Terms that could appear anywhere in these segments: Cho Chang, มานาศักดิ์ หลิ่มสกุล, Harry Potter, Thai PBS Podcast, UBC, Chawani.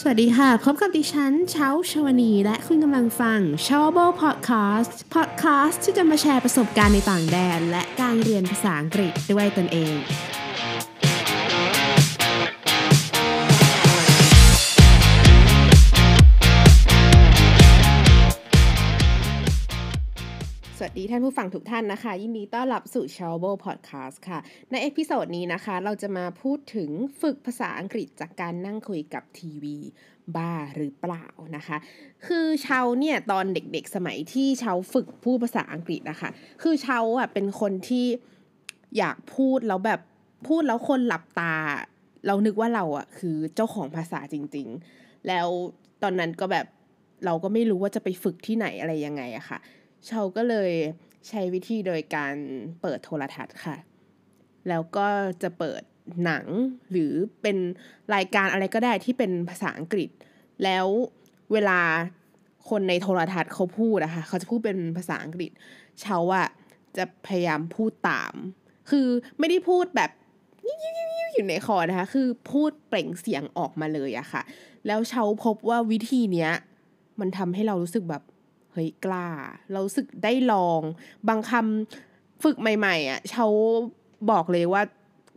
สวัสดีค่ะพบกับดิฉันเช้าชวนีและคุณกำลังฟัง Chawani Podcast ที่จะมาแชร์ประสบการณ์ในต่างแดนและการเรียนภาษาอังกฤษด้วยตนเองสวัสดีท่านผู้ฟังทุกท่านนะคะยินดีต้อนรับสู่ Chawani Podcast ค่ะในเอพิโซดนี้นะคะเราจะมาพูดถึงฝึกภาษาอังกฤษจากการนั่งคุยกับทีวีบ้าหรือเปล่านะคะคือเชาเนี่ยตอนเด็กๆสมัยที่เชาฝึกพูดภาษาอังกฤษนะคะคือเชาอ่ะเป็นคนที่อยากพูดแล้วแบบพูดแล้วคนหลับตาเรานึกว่าเราอ่ะคือเจ้าของภาษาจริงๆแล้วตอนนั้นก็แบบเราก็ไม่รู้ว่าจะไปฝึกที่ไหนอะไรยังไงอะค่ะเชาก็เลยใช้วิธีโดยการเปิดโทรทัศน์ค่ะแล้วก็จะเปิดหนังหรือเป็นรายการอะไรก็ได้ที่เป็นภาษาอังกฤษแล้วเวลาคนในโทรทัศน์เขาพูดนะคะเขาจะพูดเป็นภาษาอังกฤษเชาอะจะพยายามพูดตามคือไม่ได้พูดแบบอยู่ในคอนะคะคือพูดเปล่งเสียงออกมาเลยอะค่ะแล้วเชาพบว่าวิธีเนี้ยมันทำให้เรารู้สึกแบบเฮ้ยกล้าเราสึกได้ลองบางคำฝึกใหม่ๆอ่ะเชาบอกเลยว่า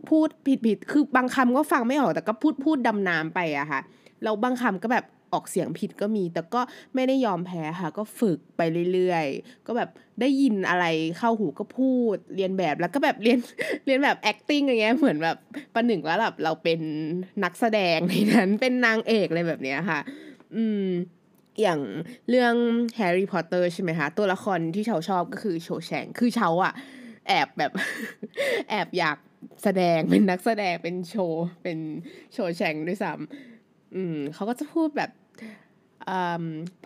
พูดผิดๆคือบางคำก็ฟังไม่ออกแต่ก็พูดดำน้ำไปอะค่ะแล้วบางคำก็แบบออกเสียงผิดก็มีแต่ก็ไม่ได้ยอมแพ้ค่ะก็ฝึกไปเรื่อยๆก็แบบได้ยินอะไรเข้าหูก็พูดเรียนแบบแล้วก็แบบเรียนแบบ acting อะไรเงี้ยเหมือนแบบประหนึ่งว่าแบบเราเป็นนักแสดงในนั้นเป็นนางเอกอะไรแบบเนี้ยค่ะอย่างเรื่องแฮร์รี่พอตเตอร์ใช่ไหมคะตัวละครที่เชาชอบก็คือโชแชงค์คือเชาอ่ะแอบอยากแสดงเป็นนักแสดงเป็นโชแชงค์ด้วยซ้ำเขาก็จะพูดแบบ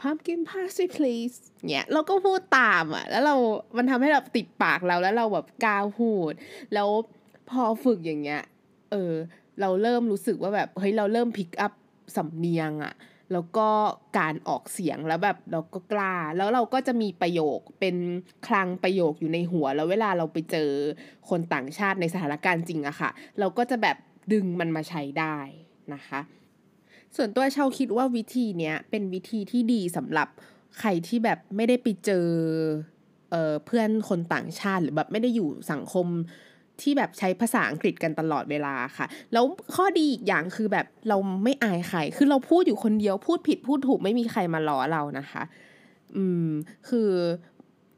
pumpkin pie please เนี่ยเราก็พูดตามอ่ะแล้วเรามันทำให้เราติดปากเราแล้วเราแบบกล้าพูดแล้วพอฝึกอย่างเงี้ยเราเริ่มรู้สึกว่าแบบเฮ้ยเราเริ่ม pick up สำเนียงอ่ะแล้วก็การออกเสียงแล้วแบบเราก็กล้าแล้วเราก็จะมีประโยคเป็นคลังประโยคอยู่ในหัวแล้วเวลาเราไปเจอคนต่างชาติในสถานการณ์จริงอะค่ะเราก็จะแบบดึงมันมาใช้ได้นะคะส่วนตัวเชาคิดว่าวิธีเนี้ยเป็นวิธีที่ดีสำหรับใครที่แบบไม่ได้ไปเจอเพื่อนคนต่างชาติหรือแบบไม่ได้อยู่สังคมที่แบบใช้ภาษาอังกฤษกันตลอดเวลาค่ะแล้วข้อดีอีกอย่างคือแบบเราไม่อายใครคือเราพูดอยู่คนเดียวพูดผิดพูดถูกไม่มีใครมาล้อเรานะคะคือ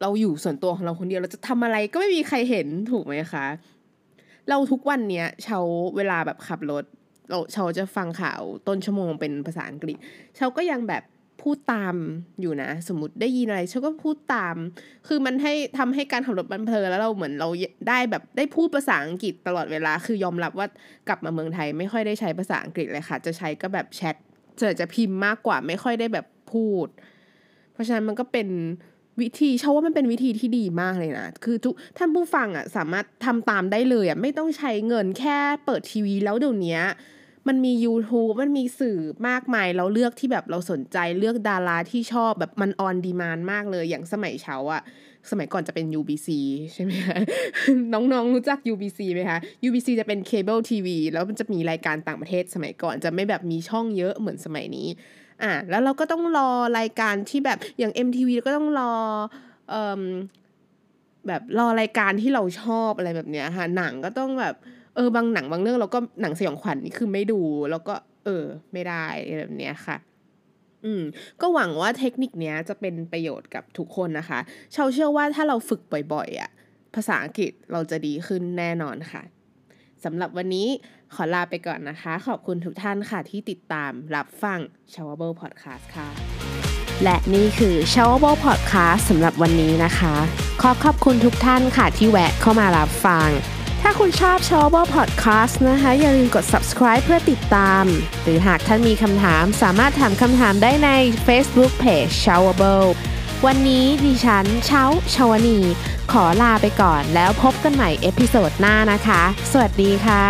เราอยู่ส่วนตัวของเราคนเดียวเราจะทำอะไรก็ไม่มีใครเห็นถูกไหมคะเราทุกวันเนี้ยเชาเวลาแบบขับรถเชาจะฟังข่าวต้นชั่วโมงเป็นภาษาอังกฤษเชาก็ยังแบบพูดตามอยู่นะสมมติได้ยินอะไรเชาก็พูดตามคือมันให้ทำให้การขับรถบันเทิงแล้วเราเหมือนเราได้แบบได้พูดภาษาอังกฤษตลอดเวลาคือยอมรับว่ากลับมาเมืองไทยไม่ค่อยได้ใช้ภาษาอังกฤษเลยค่ะจะใช้ก็แบบแชทจะพิมพ์มากกว่าไม่ค่อยได้แบบพูดเพราะฉะนั้นมันก็เป็นวิธีเชาว่ามันเป็นวิธีที่ดีมากเลยนะคือทุกท่านผู้ฟังอ่ะสามารถทำตามได้เลยอ่ะไม่ต้องใช้เงินแค่เปิดทีวีแล้วเดี๋ยวนี้มันมี YouTube มันมีสื่อมากมายเราเลือกที่แบบเราสนใจเลือกดาราที่ชอบแบบมันออนดีมานด์มากเลยอย่างสมัยเชาอะสมัยก่อนจะเป็น UBC ใช่ไหมคะ น้องๆรู้จัก UBC ไหมคะ UBC จะเป็นเคเบิลทีวีแล้วมันจะมีรายการต่างประเทศสมัยก่อนจะไม่แบบมีช่องเยอะเหมือนสมัยนี้แล้วเราก็ต้องรอรายการที่แบบอย่าง MTV ก็ต้องรอแบบรอรายการที่เราชอบอะไรแบบเนี้ยค่ะหนังก็ต้องแบบบางหนังบางเรื่องเราก็หนังสยองขวัญ นี่คือไม่ดูแล้วก็ไม่ได้แบบเนี้ยค่ะก็หวังว่าเทคนิคเนี้ยจะเป็นประโยชน์กับทุกคนนะคะเชาเชื่อว่าถ้าเราฝึกบ่อยๆอ่ะภาษาอังกฤษเราจะดีขึ้นแน่นอนค่ะสำหรับวันนี้ขอลาไปก่อนนะคะขอบคุณทุกท่านค่ะที่ติดตามรับฟัง Chawani Podcast ค่ะและนี่คือ Chawani Podcast สำหรับวันนี้นะคะขอบคุณทุกท่านค่ะที่แวะเข้ามารับฟังถ้าคุณชอบ Chawani Podcast นะคะอย่าลืมกด subscribe เพื่อติดตามหรือหากท่านมีคำถามสามารถถามคำถามได้ใน Facebook Page Chawani วันนี้ดิฉันเช้าชวนีขอลาไปก่อนแล้วพบกันใหม่เอพิโซดหน้านะคะสวัสดีค่ะ